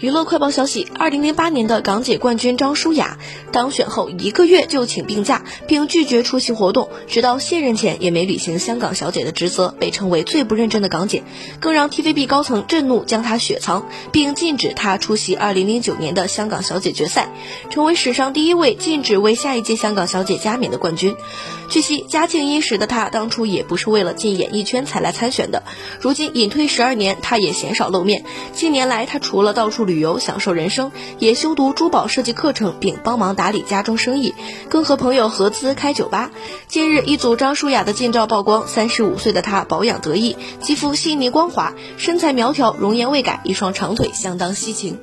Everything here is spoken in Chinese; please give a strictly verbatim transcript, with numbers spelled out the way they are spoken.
娱乐快报消息，二零零八年的港姐冠军张舒雅当选后一个月就请病假，并拒绝出席活动，直到卸任前也没履行香港小姐的职责，被称为最不认真的港姐，更让 T V B 高层震怒，将她雪藏，并禁止她出席二零零九年的香港小姐决赛，成为史上第一位禁止为下一届香港小姐加冕的冠军。据悉，家境殷实的她当初也不是为了进演艺圈才来参选的，如今隐退十二年，她也鲜少露面。近年来，她除了到处旅游享受人生，也修读珠宝设计课程，并帮忙打理家中生意，更和朋友合资开酒吧。近日一组张舒雅的近照曝光，三十五岁的她保养得意，肌肤细腻光滑，身材苗条，容颜未改，一双长腿相当吸睛。